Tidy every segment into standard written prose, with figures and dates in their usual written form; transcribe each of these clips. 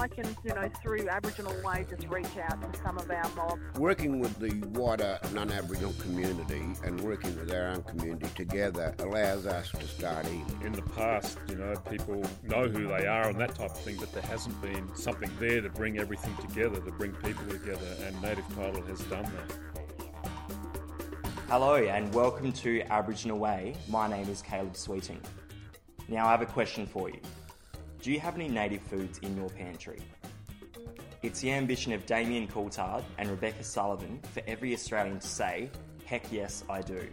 I can, you know, through Aboriginal Way, just reach out to some of our mobs. Working with the wider non-Aboriginal community and working with our own community together allows us to start eating. In the past, you know, people know who they are and that type of thing, but there hasn't been something there to bring everything together, to bring people together, and Native Title has done that. Hello and welcome to Aboriginal Way. My name is Caleb Sweeting. Now I have a question for you. Do you have any native foods in your pantry? It's the ambition of Damien Coulthard and Rebecca Sullivan for every Australian to say, heck yes, I do.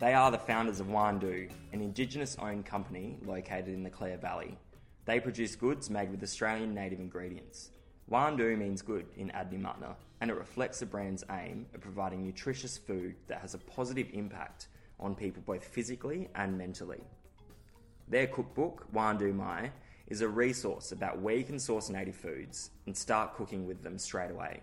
They are the founders of Warndu, an Indigenous-owned company located in the Clare Valley. They produce goods made with Australian native ingredients. Warndu means good in Adnyamatna, and it reflects the brand's aim of providing nutritious food that has a positive impact on people both physically and mentally. Their cookbook, Warndu Mai, is a resource about where you can source native foods and start cooking with them straight away.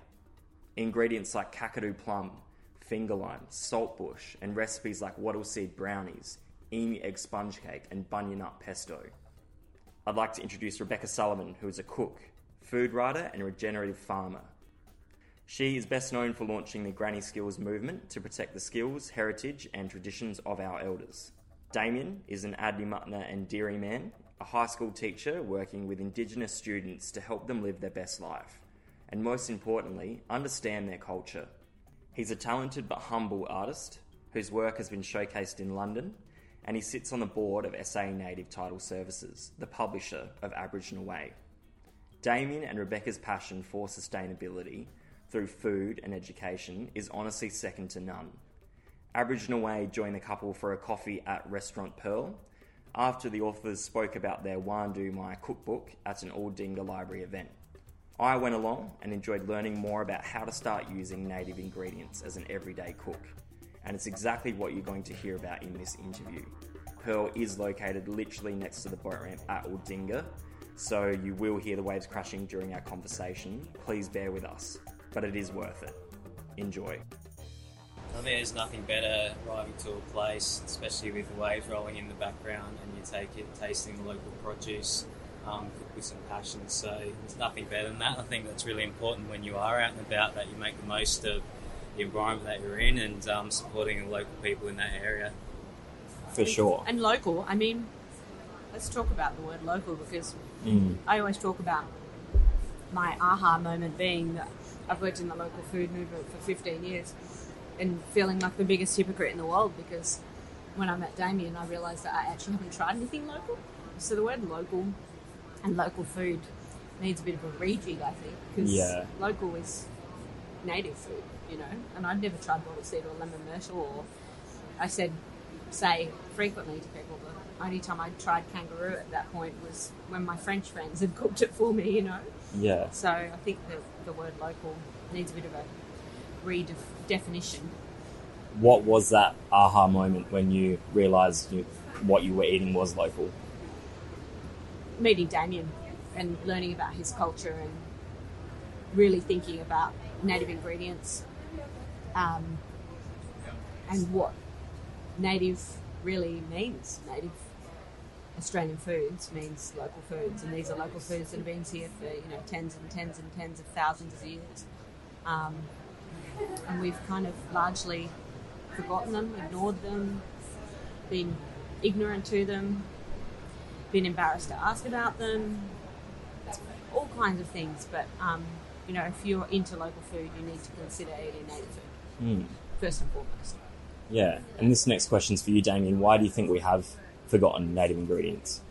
Ingredients like Kakadu plum, finger lime, saltbush, and recipes like wattle seed brownies, emu egg sponge cake, and bunya nut pesto. I'd like to introduce Rebecca Sullivan, who is a cook, food writer, and regenerative farmer. She is best known for launching the Granny Skills movement to protect the skills, heritage, and traditions of our elders. Damien is an Adnyamatna and Diri man, a high school teacher working with Indigenous students to help them live their best life, and most importantly, understand their culture. He's a talented but humble artist whose work has been showcased in London, and he sits on the board of SA Native Title Services, the publisher of Aboriginal Way. Damien and Rebecca's passion for sustainability through food and education is honestly second to none. Aboriginal Way joined the couple for a coffee at restaurant Pearl after the authors spoke about their Warndu Mai cookbook at an Aldinga library event. I went along and enjoyed learning more about how to start using native ingredients as an everyday cook, and it's exactly what you're going to hear about in this interview. Pearl is located literally next to the boat ramp at Aldinga, so you will hear the waves crashing during our conversation. Please bear with us, but it is worth it. Enjoy. I think there's nothing better arriving to a place, especially with the waves rolling in the background, and you take it, tasting the local produce, cooked with some passion. So there's nothing better than that. I think that's really important when you are out and about, that you make the most of the environment that you're in and supporting the local people in that area. For sure. And local, I mean, let's talk about the word local, because I always talk about my aha moment being that I've worked in the local food movement for 15 years. And feeling like the biggest hypocrite in the world, because when I met Damien, I realised that I actually haven't tried anything local. So the word local and local food needs a bit of a rejig, I think, because local is native food, you know. And I've never tried bottle seed or lemon myrtle, or I say frequently to people, the only time I tried kangaroo at that point was when my French friends had cooked it for me, you know. Yeah. So I think that the word local needs a bit of a redefinition. What was that aha moment when you realised what you were eating was local? Meeting Damien and learning about his culture and really thinking about native ingredients and what native really means. Native Australian foods means local foods, and these are local foods that have been here for, you know, tens and tens and tens of thousands of years. And we've kind of largely forgotten them, ignored them, been ignorant to them, been embarrassed to ask about them, all kinds of things. But, you know, if you're into local food, you need to consider eating native food, first and foremost. Yeah, and this next question's for you, Damien. Why do you think we have forgotten native ingredients?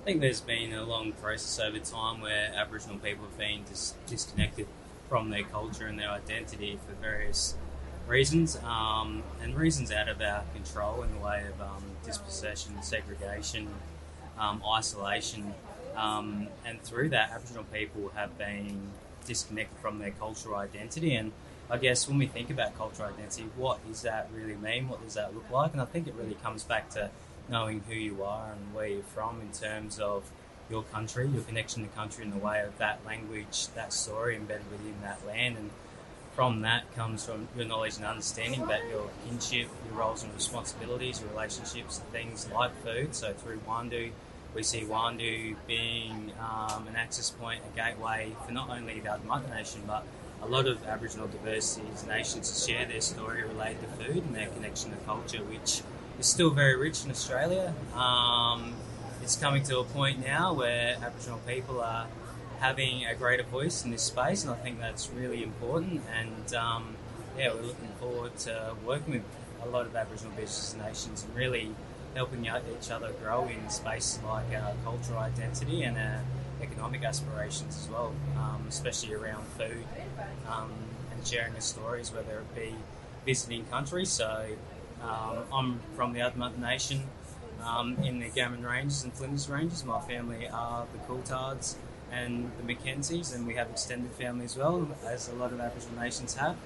I think there's been a long process over time where Aboriginal people have been disconnected from their culture and their identity for various reasons, and reasons out of our control in the way of dispossession, segregation, isolation, and through that, Aboriginal people have been disconnected from their cultural identity. And I guess when we think about cultural identity, what does that really mean? What does that look like? And I think it really comes back to knowing who you are and where you're from in terms of your country, your connection to country in the way of that language, that story embedded within that land. And from that comes from your knowledge and understanding about your kinship, your roles and responsibilities, your relationships, things like food. So through Warndu, we see Warndu being an access point, a gateway for not only the Admat Nation, but a lot of Aboriginal diversity nations to share their story related to food and their connection to culture, which is still very rich in Australia. It's coming to a point now where Aboriginal people are having a greater voice in this space, and I think that's really important. And we're looking forward to working with a lot of Aboriginal business nations and really helping each other grow in spaces like cultural identity and economic aspirations as well, especially around food and sharing the stories, whether it be visiting countries. So I'm from the Admat Nation in the Gammon Ranges and Flinders Ranges. My family are the Coulthards and the Mackenzies, and we have extended family as well, as a lot of Aboriginal nations have.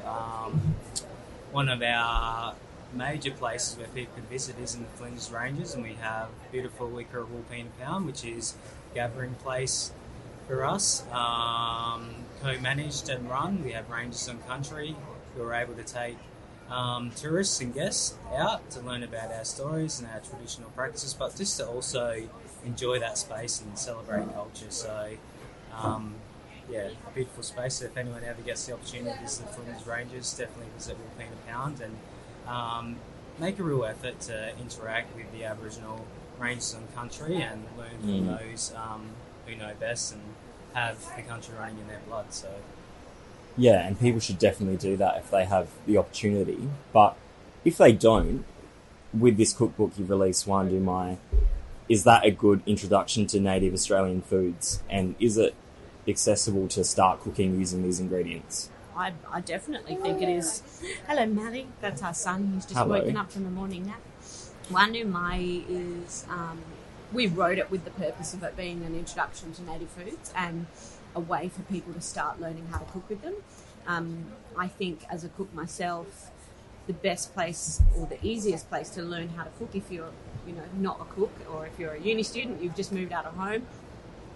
One of our major places where people can visit is in the Flinders Ranges, and we have beautiful Ikara Wilpena Pound, which is a gathering place for us, co-managed and run. We have rangers on country who are able to take tourists and guests out to learn about our stories and our traditional practices, but just to also enjoy that space and celebrate culture. So a beautiful space. So if anyone ever gets the opportunity to visit the Flinders Ranges, definitely visit Wilpena Pound and make a real effort to interact with the Aboriginal rangers on country and learn from those who know best and have the country running in their blood. So yeah, and people should definitely do that if they have the opportunity. But if they don't, with this cookbook you released, Warndu Mai, is that a good introduction to native Australian foods? And is it accessible to start cooking using these ingredients? I definitely think it is. Hello, Maddie. That's our son. He's just woken up from the morning nap. Warndu Mai is, we wrote it with the purpose of it being an introduction to native foods and a way for people to start learning how to cook with them. I think as a cook myself, the best place or the easiest place to learn how to cook, if you're not a cook, or if you're a uni student, you've just moved out of home,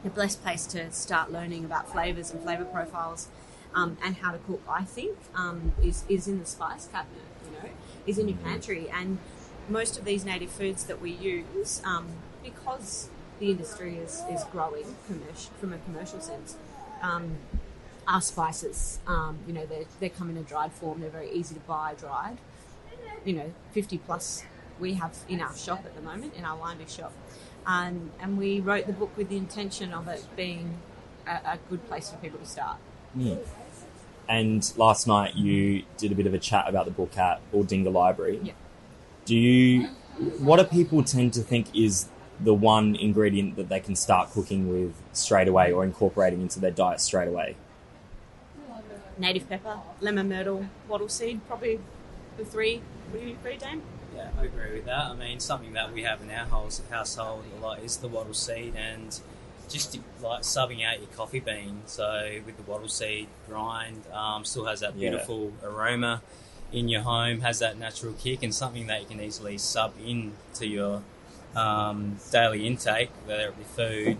the best place to start learning about flavours and flavour profiles and how to cook, I think, is in the spice cabinet, is in your pantry. And most of these native foods that we use, because the industry is growing from a commercial sense, are spices. They come in a dried form. They're very easy to buy dried. 50 plus we have in our shop at the moment, in our winery shop. And we wrote the book with the intention of it being a good place for people to start. Yeah. And last night you did a bit of a chat about the book at Aldinga Library. Yeah. What do people tend to think is the one ingredient that they can start cooking with straight away or incorporating into their diet straight away? Native pepper, lemon myrtle, wattle seed, probably the three. What do you agree, Dame? Yeah, I agree with that. I mean, something that we have in our household a lot is the wattle seed, and just like subbing out your coffee bean. So with the wattle seed grind, still has that beautiful aroma in your home, has that natural kick, and something that you can easily sub in to your daily intake, whether it be food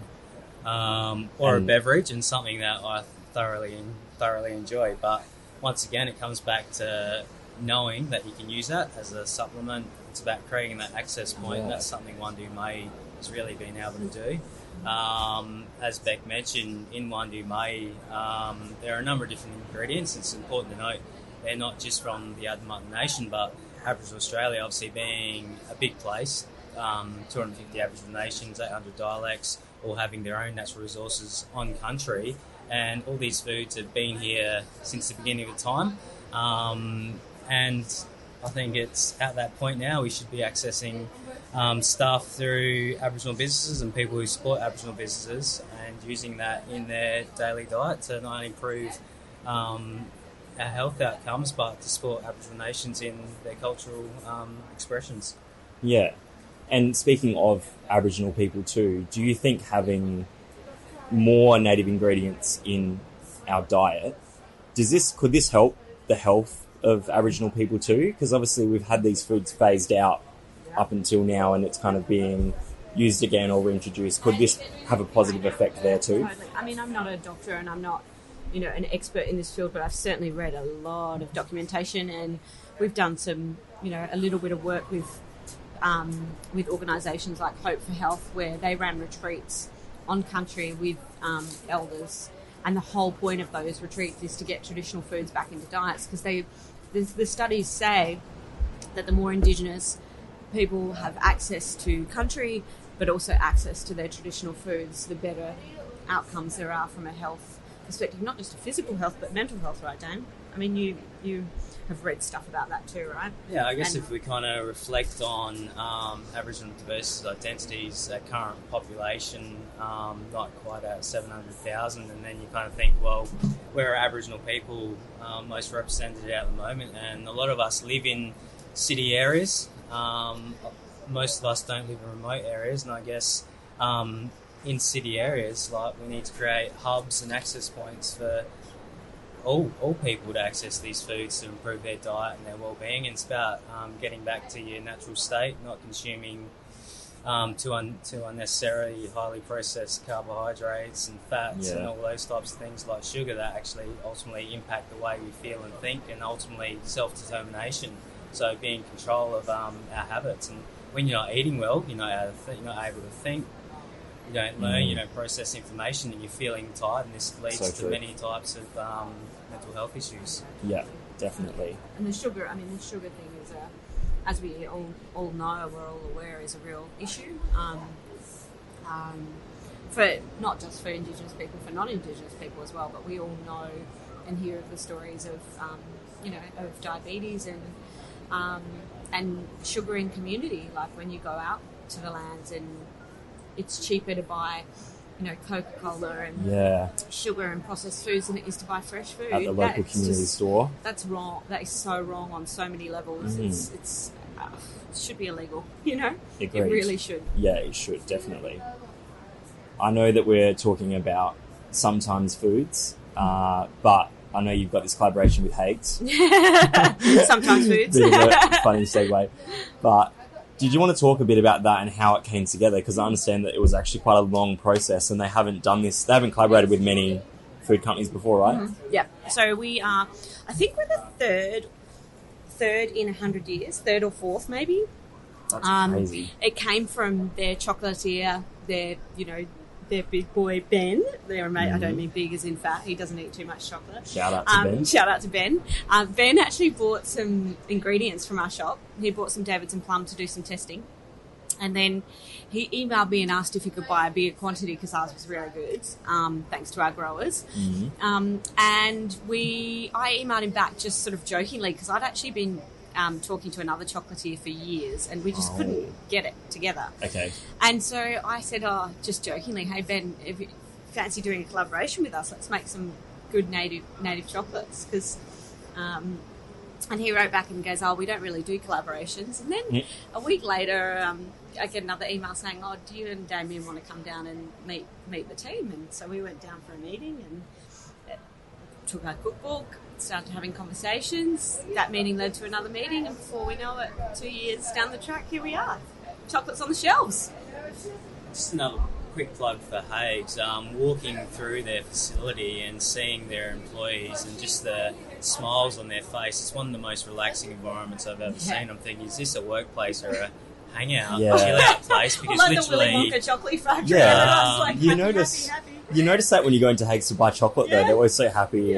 or a beverage, and something that I thoroughly enjoy. But once again, it comes back to knowing that you can use that as a supplement. It's about creating that access point. Yeah. That's something Warndu Mai has really been able to do. As Beck mentioned, in Warndu Mai, there are a number of different ingredients. It's important to note they're not just from the Admat Nation, but Aboriginal Australia, obviously being a big place, 250 Aboriginal nations, 800 dialects, all having their own natural resources on country. And all these foods have been here since the beginning of time. And I think it's at that point now we should be accessing stuff through Aboriginal businesses and people who support Aboriginal businesses, and using that in their daily diet to not only improve our health outcomes, but to support Aboriginal nations in their cultural expressions. Yeah. And speaking of Aboriginal people too, do you think having more native ingredients in our diet, could this help the health of Aboriginal people too? Because obviously we've had these foods phased out up until now, and it's kind of being used again or reintroduced. Could this have a positive effect there too? Totally. I mean, I'm not a doctor and I'm not, an expert in this field, but I've certainly read a lot of documentation, and we've done some, a little bit of work with with organisations like Hope for Health, where they ran retreats on country with elders. And the whole point of those retreats is to get traditional foods back into diets, because the studies say that the more Indigenous people have access to country, but also access to their traditional foods, the better outcomes there are from a health perspective, not just a physical health, but mental health, right, Dan? I mean, you have read stuff about that too, right? Yeah, I guess, and if we kind of reflect on Aboriginal diverse identities, our current population, not quite at 700,000, and then you kind of think, well, where are Aboriginal people most represented at the moment? And a lot of us live in city areas. Most of us don't live in remote areas, and I guess in city areas, like, we need to create hubs and access points for all people to access these foods to improve their diet and their well-being. And it's about getting back to your natural state, not consuming too unnecessarily highly processed carbohydrates and fats and all those types of things, like sugar, that actually ultimately impact the way we feel and think, and ultimately self-determination. So being in control of our habits, and when you're not eating well, you're not able to think, you don't learn, you don't process information, and you're feeling tired, and this leads to many types of mental health issues. Yeah, definitely. And the sugar thing is, as we all know, we're all aware, is a real issue. For not just for Indigenous people, for non-Indigenous people as well. But we all know and hear of the stories of of diabetes and sugar in community, like when you go out to the lands, and it's cheaper to buy Coca-Cola and sugar and processed foods than it is to buy fresh food at the local community store. That's wrong. That is so wrong on so many levels. It should be illegal, Agreed. It really should. Yeah, it should, definitely. I know that we're talking about sometimes foods, but I know you've got this collaboration with Haigh's. Sometimes foods. Bit of a funny segue. But did you want to talk a bit about that and how it came together? Because I understand that it was actually quite a long process, and they haven't done this. They haven't collaborated with many food companies before, right? Mm-hmm. Yeah. So we are, I think we're the third in 100 years, third or fourth maybe. That's crazy. It came from their chocolatier, their big boy Ben. They're amazing. I don't mean big as in fat. He doesn't eat too much chocolate. Shout out to Ben. Ben actually bought some ingredients from our shop. He bought some Davidson plum to do some testing, and then he emailed me and asked if he could buy a bigger quantity because ours was really good. Thanks to our growers. Mm-hmm. And I emailed him back just sort of jokingly, because I'd actually been talking to another chocolatier for years, and we just couldn't get it together. Okay. And so I said, just jokingly, hey Ben, if you fancy doing a collaboration with us, let's make some good native chocolates. Because, and he wrote back and goes, we don't really do collaborations. And then a week later, I get another email saying, do you and Damien want to come down and meet the team? And so we went down for a meeting and took our cookbook, started having conversations. That meeting led to another meeting, and before we know it, 2 years down the track, here we are. Chocolate's on the shelves. Just another quick plug for Haigh's. Walking through their facility and seeing their employees and just the smiles on their face, it's one of the most relaxing environments I've ever seen. I'm thinking, is this a workplace or a hangout, chill out place? Because literally, the Willy Wonka chocolate factory. Yeah, like, happy. You notice that when you go into Haigh's to buy chocolate, though, they're always so happy.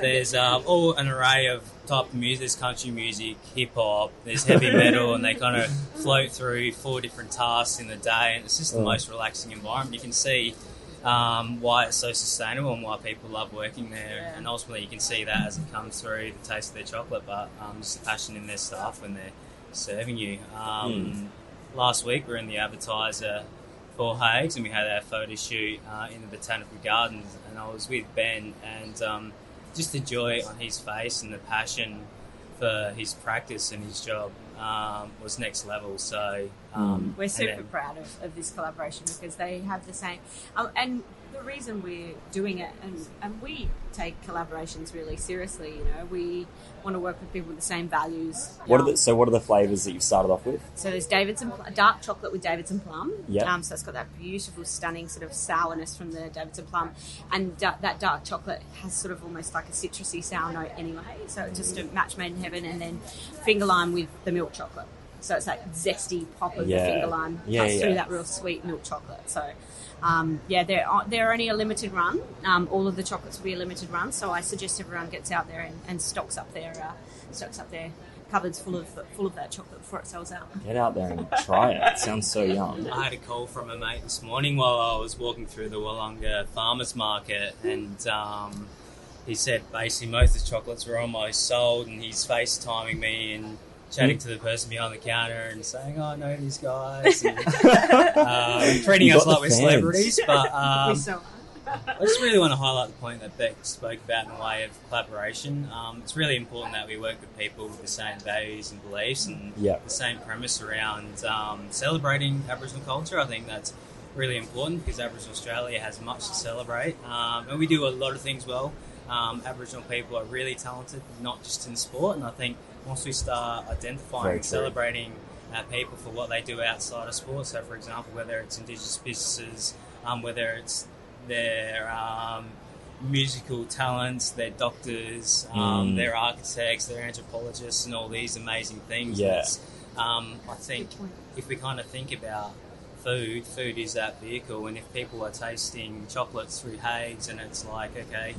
There's all an array of type of music. There's country music, hip-hop, there's heavy metal, and they kind of float through 4 different tasks in the day, and it's just the most relaxing environment. You can see why it's so sustainable and why people love working there, and ultimately you can see that as it comes through the taste of their chocolate, but just the passion in their staff when they're serving you. Last week we were in the advertiser for Haigh's, and we had our photo shoot in the Botanical Gardens, and I was with Ben, and just the joy on his face and the passion for his practice and his job was next level. So we're super proud of this collaboration, because they have the same and the reason we're doing it, and we take collaborations really seriously, we want to work with people with the same values. What are the flavours that you've started off with? So there's dark chocolate with Davidson plum. So it's got that beautiful, stunning sort of sourness from the Davidson plum, and that dark chocolate has sort of almost like a citrusy sour note anyway, so it's just a match made in heaven. And then finger lime with the milk chocolate. So it's like zesty pop of the finger lime cuts through that real sweet milk chocolate. So they're only a limited run. All of the chocolates will be a limited run. So I suggest everyone gets out there and stocks up their cupboards full of that chocolate before it sells out. Get out there and try it. It sounds so yum. I had a call from a mate this morning while I was walking through the Wollongong farmers market, and he said basically most of the chocolates were almost sold, and he's FaceTiming me and chatting to the person behind the counter and saying, "Oh, I know these guys," and treating us like we're celebrities. But I just really want to highlight the point that Beck spoke about in the way of collaboration. It's really important that we work with people with the same values and beliefs and the same premise around celebrating Aboriginal culture. I think that's really important because Aboriginal Australia has much to celebrate, and we do a lot of things well. Aboriginal people are really talented, not just in sport, and I think once we start identifying and celebrating our people for what they do outside of sport, so for example, whether it's Indigenous businesses, whether it's their musical talents, their doctors, their architects, their anthropologists, and all these amazing things. Yeah. I think if we kind of think about food is that vehicle, and if people are tasting chocolates through Haigh's and it's like, okay,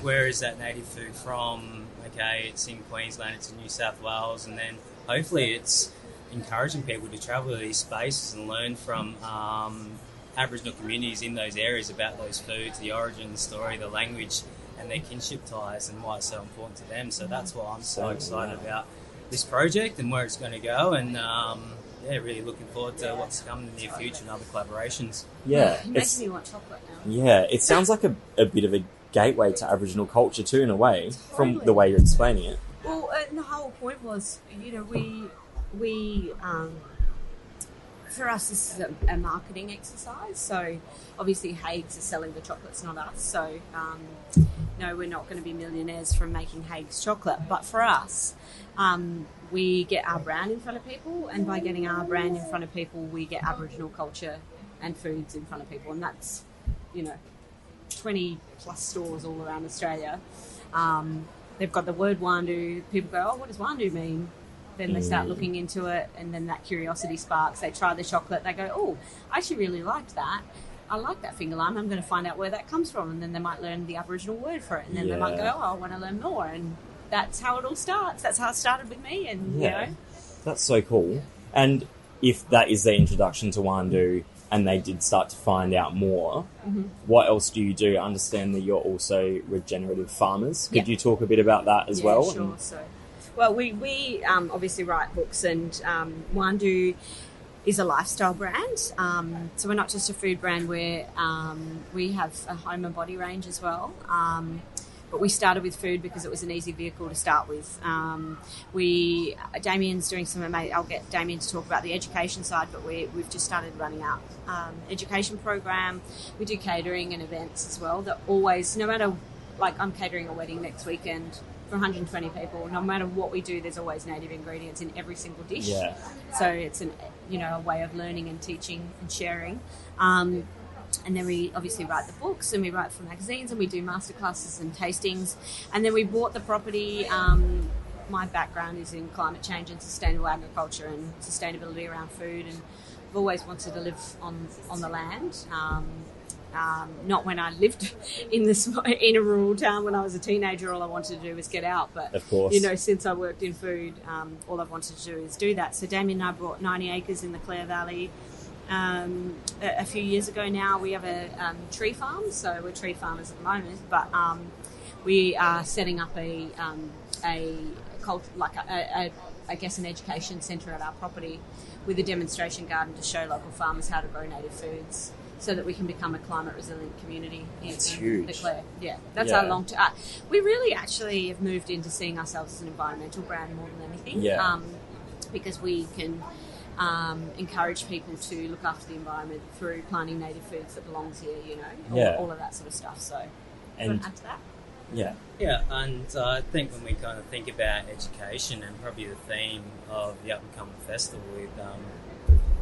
where is that native food from? Okay, it's in Queensland, it's in New South Wales, and then hopefully it's encouraging people to travel to these spaces and learn from Aboriginal communities in those areas about those foods, the origin, the story, the language, and their kinship ties and why it's so important to them. So that's why I'm so excited about this project and where it's going to go, and really looking forward to what's coming in the near future and other collaborations. Yeah, you're making me want chocolate now. Yeah, it sounds like a bit of a gateway to Aboriginal culture too, in a way, totally. From the way you're explaining it. Well, and the whole point was, you know, we for us, this is a marketing exercise. So obviously Haigh's is selling the chocolates, not us. So no, we're not going to be millionaires from making Haigh's chocolate. But for us, we get our brand in front of people, and by getting our brand in front of people, we get Aboriginal culture and foods in front of people. And that's, you know, 20 plus stores all around Australia. They've got the word Warndu. People go, "Oh, what does Warndu mean?" Then they start looking into it, and then that curiosity sparks. They try the chocolate. They go, "Oh, I actually really liked that. I like that finger lime. I'm going to find out where that comes from." And then they might learn the Aboriginal word for it. And then they might go, "Oh, I want to learn more." And that's how it all starts. That's how it started with me. And, you know. That's so cool. Yeah. And if that is their introduction to Warndu, and they did start to find out more, what else do you do? I understand that you're also regenerative farmers. Could you talk a bit about that as well? Yeah, sure. Well, we obviously write books, and Warndu is a lifestyle brand. So we're not just a food brand. We have a home and body range as well. But we started with food because it was an easy vehicle to start with. Damien's doing some amazing... I'll get Damien to talk about the education side, but we've just started running our education program. We do catering and events as well that always, no matter... Like, I'm catering a wedding next weekend for 120 people. No matter what we do, there's always native ingredients in every single dish. Yeah. So it's a way of learning and teaching and sharing. And then we obviously write the books, and we write for magazines, and we do masterclasses and tastings. And then we bought the property. My background is in climate change and sustainable agriculture and sustainability around food, and I've always wanted to live on the land. Not when I lived in a rural town when I was a teenager. All I wanted to do was get out. But, of course, you know, since I worked in food, all I've wanted to do is do that. So Damien and I bought 90 acres in the Clare Valley. A few years ago now, we have a tree farm, so we're tree farmers at the moment, but we are setting up an education centre at our property with a demonstration garden to show local farmers how to grow native foods so that we can become a climate resilient community in the Clare. Yeah, that's our long term. We really actually have moved into seeing ourselves as an environmental brand more than anything, because we can... encourage people to look after the environment through planting native foods that belongs here, you know, all of that sort of stuff. So, and you want to add to that? Yeah. Yeah, and I think when we kind of think about education, and probably the theme of the up-and-coming festival with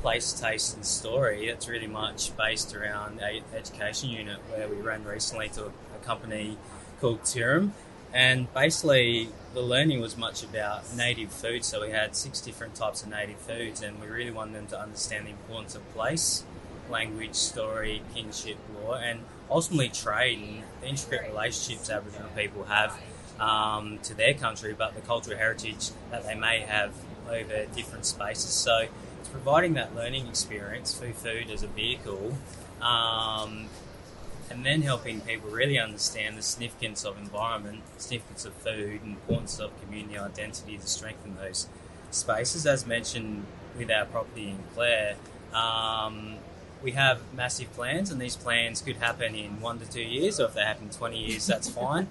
place, taste and story, it's really much based around an education unit where we ran recently to a company called Tirum. And basically the learning was much about native food. So we had 6 different types of native foods, and we really wanted them to understand the importance of place, language, story, kinship, law, and ultimately trade and the intricate relationships Aboriginal people have to their country, but the cultural heritage that they may have over different spaces. So it's providing that learning experience through food as a vehicle, and then helping people really understand the significance of environment, significance of food, and importance of community identity to strengthen those spaces. As mentioned with our property in Clare, we have massive plans, and these plans could happen in 1 to 2 years, or if they happen in 20 years, that's fine.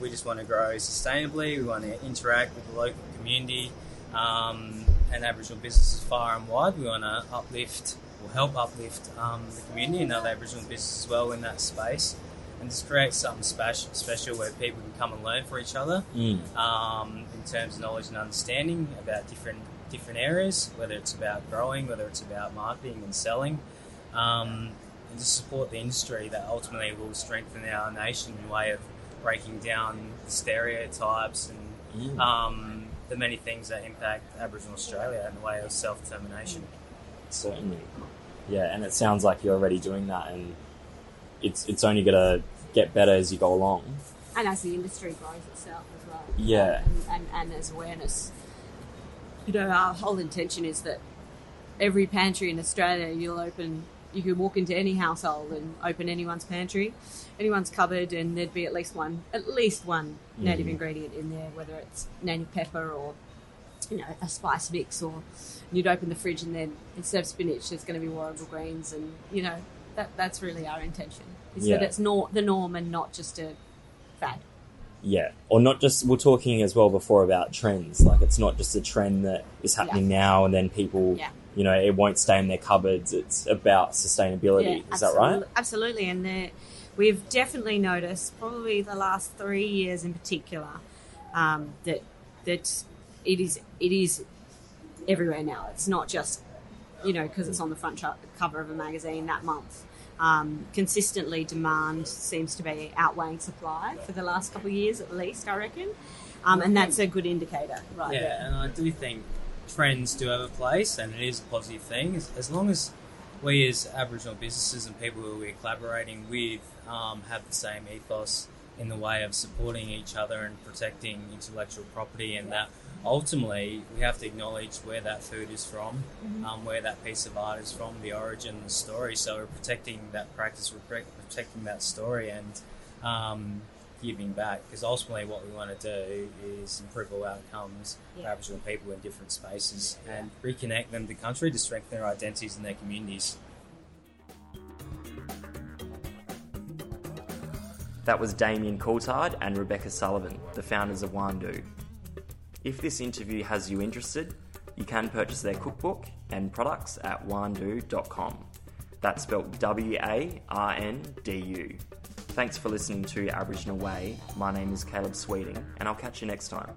We just want to grow sustainably. We want to interact with the local community and Aboriginal businesses far and wide. We want to uplift or help uplift the community and other Aboriginal businesses as well in that space, and just create something special where people can come and learn for each other in terms of knowledge and understanding about different areas, whether it's about growing, whether it's about marketing and selling, and to support the industry that ultimately will strengthen our nation in a way of breaking down stereotypes and the many things that impact Aboriginal Australia in the way of self-determination. Certainly. Yeah, and it sounds like you're already doing that, and it's only going to get better as you go along. And as the industry grows itself as well. Yeah. And as awareness. You know, our whole intention is that every pantry in Australia you can walk into any household and open anyone's pantry, anyone's cupboard, and there'd be at least one native ingredient in there, whether it's native pepper or, you know, a spice mix, or you'd open the fridge and then instead of spinach there's going to be warrigal greens. And, you know, that's really our intention, is that it's not the norm and not just a fad. Yeah, or not just, we're talking as well before about trends, like it's not just a trend that is happening now and then people, you know, it won't stay in their cupboards. It's about sustainability, is that right? Absolutely, and we've definitely noticed, probably the last 3 years in particular, that it is everywhere now. It's not just, you know, because it's on the front cover of a magazine that month. Consistently, demand seems to be outweighing supply for the last couple of years at least, I reckon, and that's a good indicator, right? Yeah, there. And I do think trends do have a place, and it is a positive thing as long as we as Aboriginal businesses and people who we're collaborating with have the same ethos in the way of supporting each other and protecting intellectual property, and that ultimately we have to acknowledge where that food is from, where that piece of art is from, the origin, the story. So we're protecting that practice, we're protecting that story, and giving back, because ultimately what we want to do is improve all outcomes for Aboriginal people in different spaces and reconnect them to country to strengthen their identities and their communities. That was Damien Coulthard and Rebecca Sullivan, the founders of Warndu. If this interview has you interested, you can purchase their cookbook and products at warndu.com. That's spelled WARNDU. Thanks for listening to Aboriginal Way. My name is Caleb Sweeting, and I'll catch you next time.